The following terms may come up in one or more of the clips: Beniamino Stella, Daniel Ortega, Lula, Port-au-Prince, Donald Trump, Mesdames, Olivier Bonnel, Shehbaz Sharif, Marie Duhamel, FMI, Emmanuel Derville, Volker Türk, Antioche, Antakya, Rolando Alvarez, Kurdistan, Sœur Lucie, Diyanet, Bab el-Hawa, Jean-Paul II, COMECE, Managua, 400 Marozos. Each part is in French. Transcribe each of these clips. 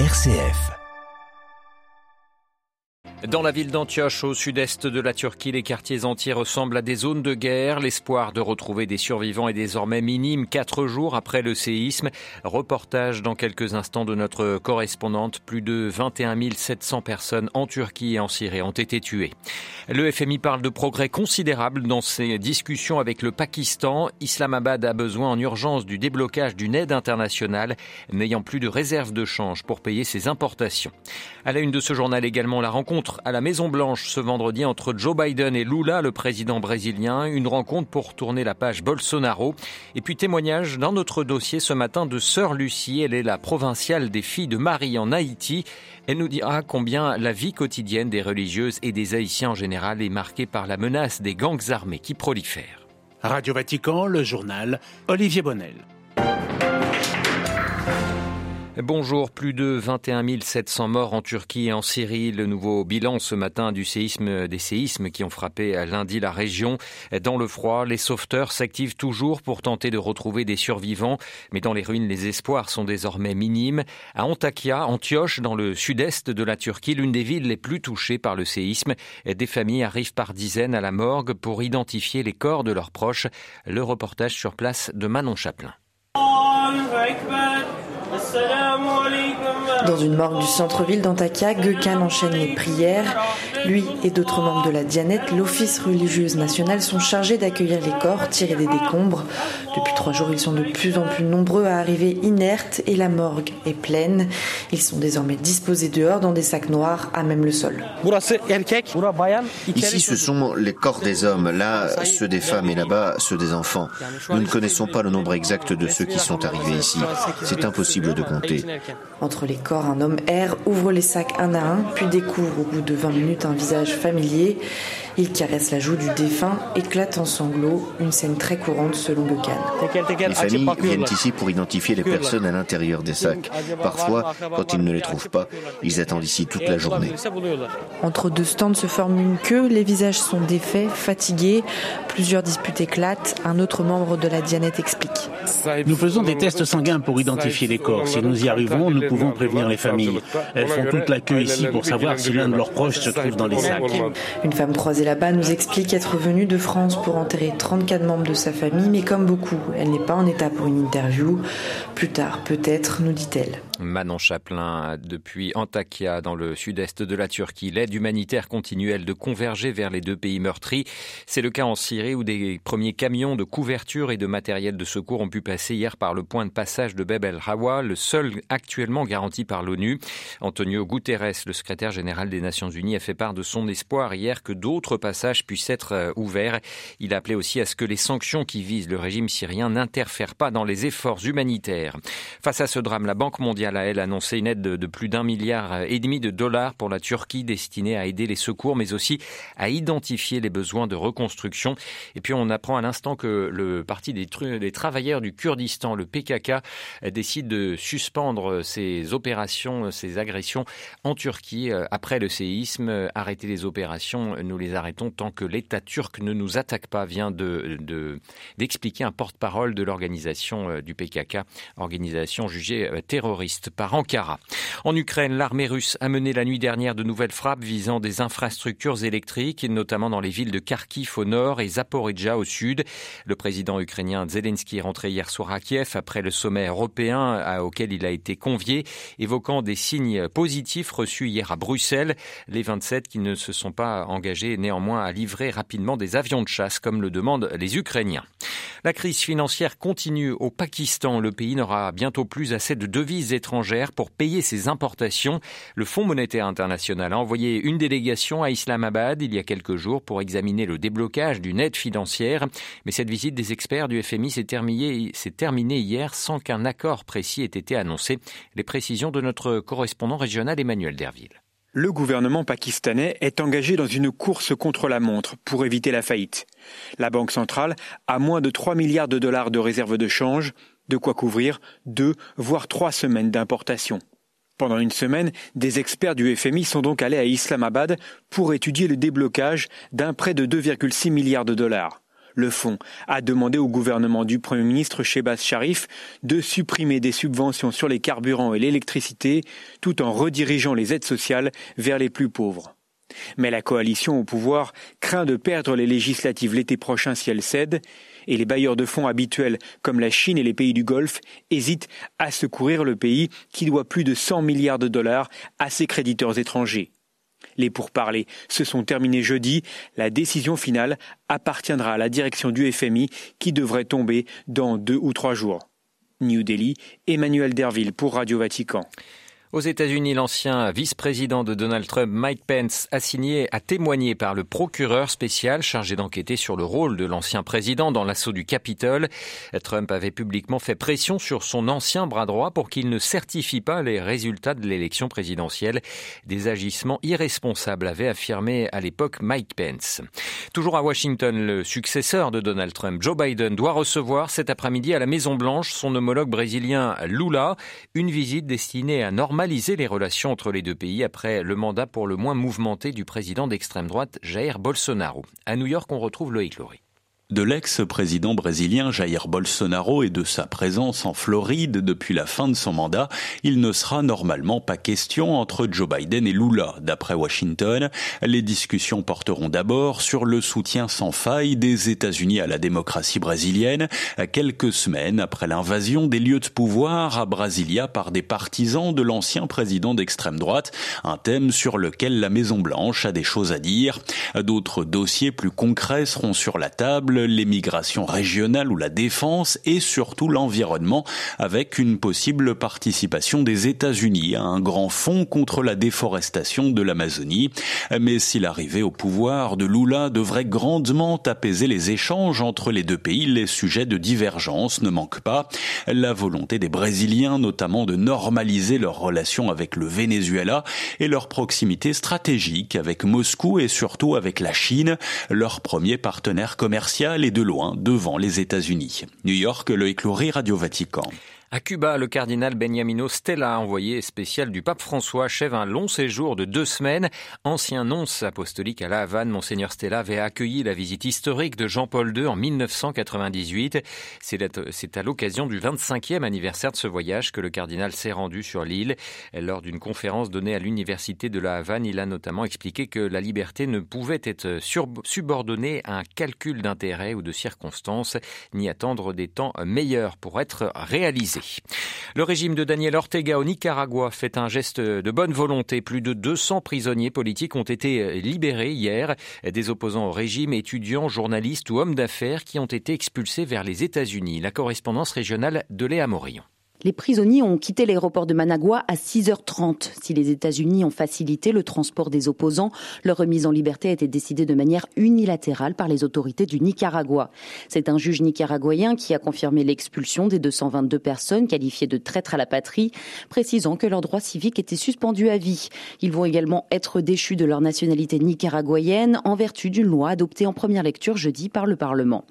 RCF. Dans la ville d'Antioche, au sud-est de la Turquie, les quartiers entiers ressemblent à des zones de guerre. L'espoir de retrouver des survivants est désormais minime 4 jours après le séisme. Reportage dans quelques instants de notre correspondante. Plus de 21 700 personnes en Turquie et en Syrie ont été tuées. Le FMI parle de progrès considérables dans ses discussions avec le Pakistan. Islamabad a besoin en urgence du déblocage d'une aide internationale, n'ayant plus de réserve de change pour payer ses importations. À la une de ce journal également, la rencontre à la Maison-Blanche ce vendredi entre Joe Biden et Lula, le président brésilien. Une rencontre pour tourner la page Bolsonaro. Et puis témoignage dans notre dossier ce matin de Sœur Lucie. Elle est la provinciale des filles de Marie en Haïti. Elle nous dira combien la vie quotidienne des religieuses et des Haïtiens en général est marquée par la menace des gangs armés qui prolifèrent. Radio Vatican, le journal, Olivier Bonnel. Bonjour, plus de 21 700 morts en Turquie et en Syrie. Le nouveau bilan ce matin des séismes qui ont frappé lundi la région. Dans le froid, les sauveteurs s'activent toujours pour tenter de retrouver des survivants. Mais dans les ruines, les espoirs sont désormais minimes. À Antakya, Antioche, dans le sud-est de la Turquie, l'une des villes les plus touchées par le séisme, des familles arrivent par dizaines à la morgue pour identifier les corps de leurs proches. Le reportage sur place de Manon Chaplin. Dans une morgue du centre-ville d'Antakya, Gökhan enchaîne les prières. Lui et d'autres membres de la Diyanet, l'Office religieuse nationale, sont chargés d'accueillir les corps tirés des décombres. Depuis 3 jours, ils sont de plus en plus nombreux à arriver inertes et la morgue est pleine. Ils sont désormais disposés dehors dans des sacs noirs à même le sol. Ici, ce sont les corps des hommes, là, ceux des femmes et là-bas, ceux des enfants. Nous ne connaissons pas le nombre exact de ceux qui sont arrivés ici. C'est impossible de compter. Entre les corps, un homme erre, ouvre les sacs un à un, puis découvre au bout de 20 minutes un visage familier. Il caresse la joue du défunt, éclate en sanglots, une scène très courante selon Gökhan. Les familles viennent ici pour identifier les personnes à l'intérieur des sacs. Parfois, quand ils ne les trouvent pas, ils attendent ici toute la journée. Entre deux stands se forme une queue, les visages sont défaits, fatigués. Plusieurs disputes éclatent, un autre membre de la Diyanet explique. Nous faisons des tests sanguins pour identifier les corps. Si nous y arrivons, nous pouvons prévenir les familles. Elles font toute la queue ici pour savoir si l'un de leurs proches se trouve dans les sacs. Une femme croisée là-bas nous explique être venue de France pour enterrer 34 membres de sa famille, mais comme beaucoup, elle n'est pas en état pour une interview. Plus tard, peut-être, nous dit-elle. Manon Chaplin, depuis Antakya, dans le sud-est de la Turquie, l'aide humanitaire continuelle de converger vers les 2 pays meurtris. C'est le cas en Syrie où des premiers camions de couverture et de matériel de secours ont pu passer hier par le point de passage de Bab el-Hawa, le seul actuellement garanti par l'ONU. Antonio Guterres, le secrétaire général des Nations Unies, a fait part de son espoir hier que d'autres passages puissent être ouverts. Il a appelé aussi à ce que les sanctions qui visent le régime syrien n'interfèrent pas dans les efforts humanitaires. Face à ce drame, la Banque mondiale a, elle, annoncé une aide de plus $1,5 milliard pour la Turquie, destinée à aider les secours, mais aussi à identifier les besoins de reconstruction. Et puis, on apprend à l'instant que le parti des travailleurs du Kurdistan, le PKK, décide de suspendre ses opérations, ses agressions en Turquie après le séisme. Arrêter les opérations, nous les arrêtons tant que l'État turc ne nous attaque pas, vient d'expliquer un porte-parole de l'organisation du PKK, organisation jugée terroriste par Ankara. En Ukraine, l'armée russe a mené la nuit dernière de nouvelles frappes visant des infrastructures électriques, notamment dans les villes de Kharkiv au nord et Zaporizhzhia au sud. Le président ukrainien Zelensky est rentré hier soir à Kiev après le sommet européen auquel il a été convié, évoquant des signes positifs reçus hier à Bruxelles. Les 27 qui ne se sont pas engagés néanmoins à livrer rapidement des avions de chasse, comme le demandent les Ukrainiens. La crise financière continue au Pakistan. Le pays n'aura bientôt plus assez de devises étrangères pour payer ses importations. Le Fonds monétaire international a envoyé une délégation à Islamabad il y a quelques jours pour examiner le déblocage d'une aide financière. Mais cette visite des experts du FMI s'est terminée hier sans qu'un accord précis ait été annoncé. Les précisions de notre correspondant régional Emmanuel Derville. Le gouvernement pakistanais est engagé dans une course contre la montre pour éviter la faillite. La Banque centrale a moins de $3 milliards de réserves de change, de quoi couvrir 2, voire 3 semaines d'importation. Pendant une semaine, des experts du FMI sont donc allés à Islamabad pour étudier le déblocage d'un prêt de $2,6 milliards. Le fonds a demandé au gouvernement du Premier ministre Shehbaz Sharif de supprimer des subventions sur les carburants et l'électricité, tout en redirigeant les aides sociales vers les plus pauvres. Mais la coalition au pouvoir craint de perdre les législatives l'été prochain si elle cède, et les bailleurs de fonds habituels comme la Chine et les pays du Golfe hésitent à secourir le pays qui doit plus de 100 milliards de dollars à ses créditeurs étrangers. Les pourparlers se sont terminés jeudi. La décision finale appartiendra à la direction du FMI qui devrait tomber dans 2 ou 3 jours. New Delhi, Emmanuel Derville pour Radio Vatican. Aux États-Unis, l'ancien vice-président de Donald Trump, Mike Pence, assigné à témoigner par le procureur spécial chargé d'enquêter sur le rôle de l'ancien président dans l'assaut du Capitole. Trump avait publiquement fait pression sur son ancien bras droit pour qu'il ne certifie pas les résultats de l'élection présidentielle. Des agissements irresponsables avait affirmé à l'époque Mike Pence. Toujours à Washington, le successeur de Donald Trump, Joe Biden, doit recevoir cet après-midi à la Maison-Blanche son homologue brésilien Lula, une visite destinée à normaliser les relations entre les deux pays après le mandat pour le moins mouvementé du président d'extrême droite Jair Bolsonaro. À New York, on retrouve Loïc Lory. De l'ex-président brésilien Jair Bolsonaro et de sa présence en Floride depuis la fin de son mandat, il ne sera normalement pas question entre Joe Biden et Lula. D'après Washington, les discussions porteront d'abord sur le soutien sans faille des États-Unis à la démocratie brésilienne, quelques semaines après l'invasion des lieux de pouvoir à Brasilia par des partisans de l'ancien président d'extrême droite, un thème sur lequel la Maison-Blanche a des choses à dire. D'autres dossiers plus concrets seront sur la table, les migrations régionales ou la défense et surtout l'environnement, avec une possible participation des États-Unis à un grand fonds contre la déforestation de l'Amazonie. Mais si l'arrivée au pouvoir de Lula devrait grandement apaiser les échanges entre les deux pays, les sujets de divergence ne manquent pas. La volonté des Brésiliens, notamment de normaliser leurs relations avec le Venezuela et leur proximité stratégique avec Moscou et surtout avec la Chine, leur premier partenaire commercial et de loin devant les États-Unis. New York, Loïc Lory, Radio Vatican. À Cuba, le cardinal Beniamino Stella, envoyé spécial du pape François, achève un long séjour de 2 semaines. Ancien nonce apostolique à La Havane, Monseigneur Stella avait accueilli la visite historique de Jean-Paul II en 1998. C'est à l'occasion du 25e anniversaire de ce voyage que le cardinal s'est rendu sur l'île. Lors d'une conférence donnée à l'université de La Havane, il a notamment expliqué que la liberté ne pouvait être subordonnée à un calcul d'intérêt ou de circonstances, ni attendre des temps meilleurs pour être réalisée. Le régime de Daniel Ortega au Nicaragua fait un geste de bonne volonté. Plus de 200 prisonniers politiques ont été libérés hier. Des opposants au régime, étudiants, journalistes ou hommes d'affaires qui ont été expulsés vers les États-Unis. La correspondance régionale de Léa Morillon. Les prisonniers ont quitté l'aéroport de Managua à 6h30. Si les États-Unis ont facilité le transport des opposants, leur remise en liberté a été décidée de manière unilatérale par les autorités du Nicaragua. C'est un juge nicaraguayen qui a confirmé l'expulsion des 222 personnes qualifiées de traîtres à la patrie, précisant que leurs droits civiques étaient suspendus à vie. Ils vont également être déchus de leur nationalité nicaraguayenne en vertu d'une loi adoptée en première lecture jeudi par le Parlement.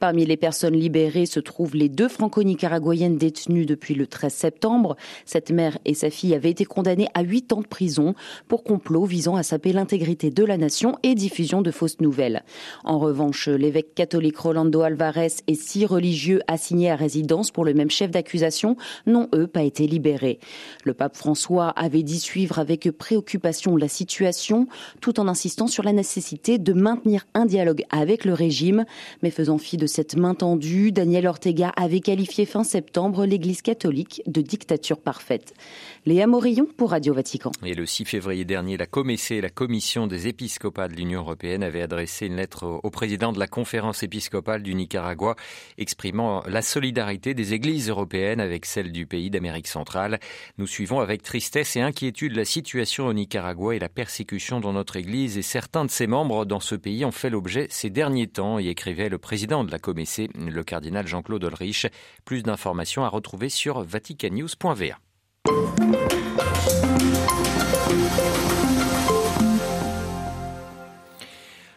Parmi les personnes libérées se trouvent les 2 franco-nicaraguayennes détenues depuis le 13 septembre, cette mère et sa fille avaient été condamnées à 8 ans de prison pour complot visant à saper l'intégrité de la nation et diffusion de fausses nouvelles. En revanche, l'évêque catholique Rolando Alvarez et 6 religieux assignés à résidence pour le même chef d'accusation n'ont, eux, pas été libérés. Le pape François avait dit suivre avec préoccupation la situation, tout en insistant sur la nécessité de maintenir un dialogue avec le régime. Mais faisant fi de cette main tendue, Daniel Ortega avait qualifié fin septembre l'Église catholique de dictature parfaite. Léa Morillon pour Radio Vatican. Et le 6 février dernier, la COMECE, la Commission des épiscopats de l'Union européenne, avait adressé une lettre au président de la conférence épiscopale du Nicaragua, exprimant la solidarité des églises européennes avec celle du pays d'Amérique centrale. Nous suivons avec tristesse et inquiétude la situation au Nicaragua et la persécution dont notre église et certains de ses membres dans ce pays ont fait l'objet ces derniers temps, y écrivait le président de la COMECE, le cardinal Jean-Claude Ulrich. Plus d'informations à retrouver sur vaticannews.va.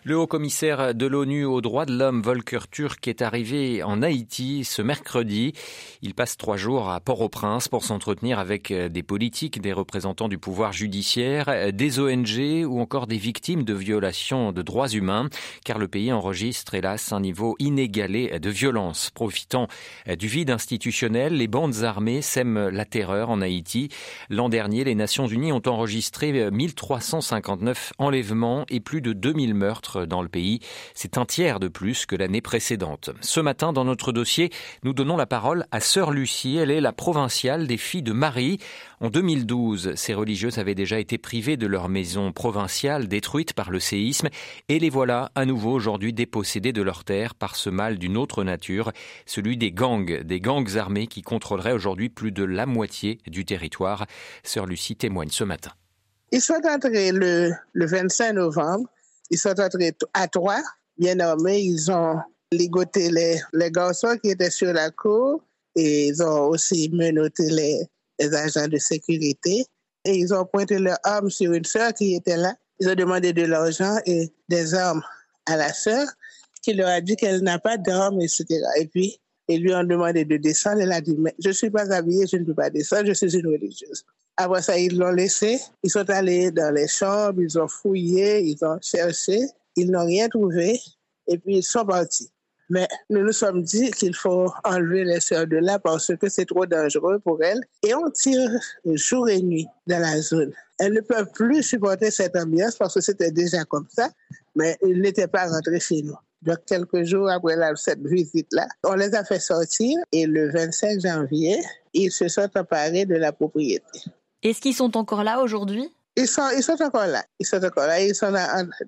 Le haut-commissaire de l'ONU aux droits de l'homme, Volker Türk, est arrivé en Haïti ce mercredi. Il passe 3 jours à Port-au-Prince pour s'entretenir avec des politiques, des représentants du pouvoir judiciaire, des ONG ou encore des victimes de violations de droits humains, car le pays enregistre, hélas, un niveau inégalé de violence. Profitant du vide institutionnel, les bandes armées sèment la terreur en Haïti. L'an dernier, les Nations Unies ont enregistré 1359 enlèvements et plus de 2000 meurtres dans le pays. C'est un tiers de plus que l'année précédente. Ce matin, dans notre dossier, nous donnons la parole à Sœur Lucie. Elle est la provinciale des Filles de Marie. En 2012, ces religieuses avaient déjà été privées de leur maison provinciale, détruite par le séisme, et les voilà à nouveau aujourd'hui dépossédées de leurs terres par ce mal d'une autre nature, celui des gangs armés qui contrôleraient aujourd'hui plus de la moitié du territoire. Sœur Lucie témoigne ce matin. Ils sont entrés le 25 novembre. Ils sont entrés à 3, bien armés. Ils ont ligoté les garçons qui étaient sur la cour et ils ont aussi menotté les agents de sécurité. Et ils ont pointé leurs armes sur une sœur qui était là. Ils ont demandé de l'argent et des armes à la sœur qui leur a dit qu'elle n'a pas d'armes, etc. Et puis, ils lui ont demandé de descendre. Elle a dit, mais je ne suis pas habillée, je ne peux pas descendre, je suis une religieuse. Après ça, ils l'ont laissé. Ils sont allés dans les chambres, ils ont fouillé, ils ont cherché. Ils n'ont rien trouvé et puis ils sont partis. Mais nous nous sommes dit qu'il faut enlever les sœurs de là parce que c'est trop dangereux pour elles. Et on tire jour et nuit dans la zone. Elles ne peuvent plus supporter cette ambiance parce que c'était déjà comme ça, mais ils n'étaient pas rentrés chez nous. Donc, quelques jours après cette visite-là, on les a fait sortir et le 25 janvier, ils se sont emparés de la propriété. Est-ce qu'ils sont encore là aujourd'hui? Ils sont encore là. Ils sont en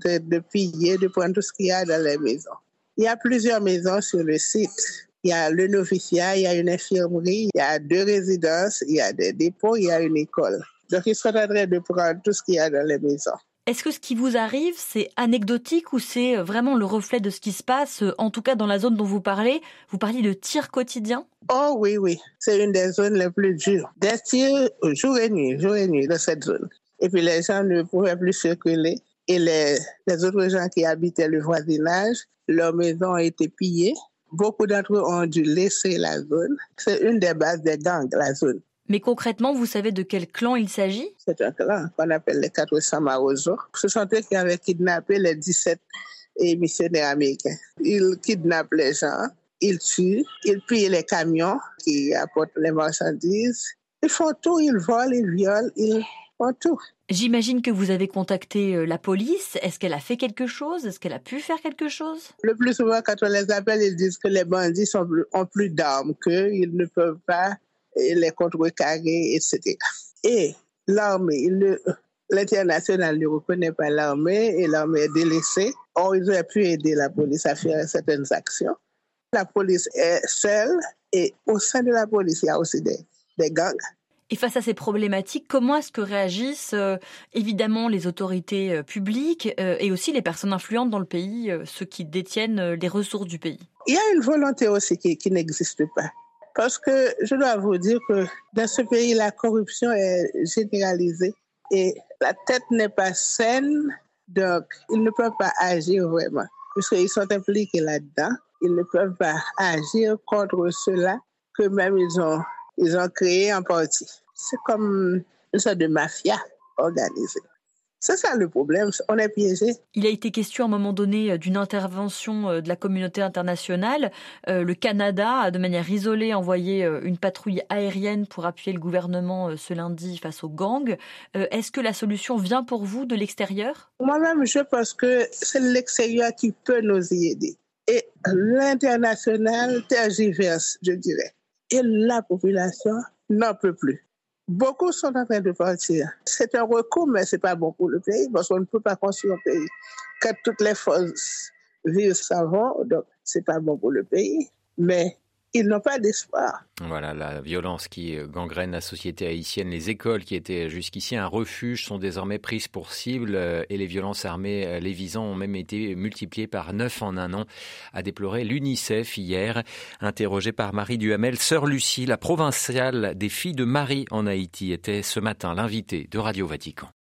train de piller, de prendre tout ce qu'il y a dans les maisons. Il y a plusieurs maisons sur le site. Il y a le noviciat, il y a une infirmerie, il y a 2 résidences, il y a des dépôts, il y a une école. Donc, ils sont en train de prendre tout ce qu'il y a dans les maisons. Est-ce que ce qui vous arrive, c'est anecdotique ou c'est vraiment le reflet de ce qui se passe, en tout cas dans la zone dont vous parlez? Vous parliez de tirs quotidiens? Oh oui, c'est une des zones les plus dures. Des tirs jour et nuit dans cette zone. Et puis les gens ne pouvaient plus circuler et les autres gens qui habitaient le voisinage, leurs maisons ont été pillées. Beaucoup d'entre eux ont dû laisser la zone. C'est une des bases des gangs, la zone. Mais concrètement, vous savez de quel clan il s'agit? C'est un clan qu'on appelle les 400 Marozos. Ce sont eux qui avaient kidnappé les 17 missionnaires américains. Ils kidnappent les gens, ils tuent, ils pillent les camions qui apportent les marchandises. Ils font tout, ils volent, ils violent, ils font tout. J'imagine que vous avez contacté la police. Est-ce qu'elle a fait quelque chose? Est-ce qu'elle a pu faire quelque chose? Le plus souvent, quand on les appelle, ils disent que les bandits ont plus d'armes qu'eux, ils ne peuvent pas et les contrecarrés, etc. Et l'armée, l'international ne reconnaît pas l'armée et l'armée est délaissée. Or, ils auraient pu aider la police à faire certaines actions. La police est seule et au sein de la police, il y a aussi des gangs. Et face à ces problématiques, comment est-ce que réagissent évidemment les autorités publiques et aussi les personnes influentes dans le pays, ceux qui détiennent les ressources du pays? Il y a une volonté aussi qui n'existe pas. Parce que je dois vous dire que dans ce pays, la corruption est généralisée et la tête n'est pas saine, donc ils ne peuvent pas agir vraiment. Puisqu'ils sont impliqués là-dedans, ils ne peuvent pas agir contre ceux-là que même ils ont créé en partie. C'est comme une sorte de mafia organisée. C'est ça le problème, on est piégé. Il a été question à un moment donné d'une intervention de la communauté internationale. Le Canada a de manière isolée envoyé une patrouille aérienne pour appuyer le gouvernement ce lundi face aux gangs. Est-ce que la solution vient pour vous de l'extérieur? Moi-même, je pense que c'est l'extérieur qui peut nous y aider. Et l'international tergiverse, je dirais. Et la population n'en peut plus. Beaucoup sont en train de partir. C'est un recours, mais ce n'est pas bon pour le pays, parce qu'on ne peut pas construire un pays. Quand toutes les forces vivent s'en vont, donc ce n'est pas bon pour le pays, mais ils n'ont pas d'espoir. Voilà, la violence qui gangrène la société haïtienne. Les écoles qui étaient jusqu'ici un refuge sont désormais prises pour cible et les violences armées les visant ont même été multipliées par 9 en un an, a déploré l'UNICEF hier. Interrogée par Marie Duhamel, Sœur Lucie, la provinciale des Filles de Marie en Haïti, était ce matin l'invitée de Radio Vatican.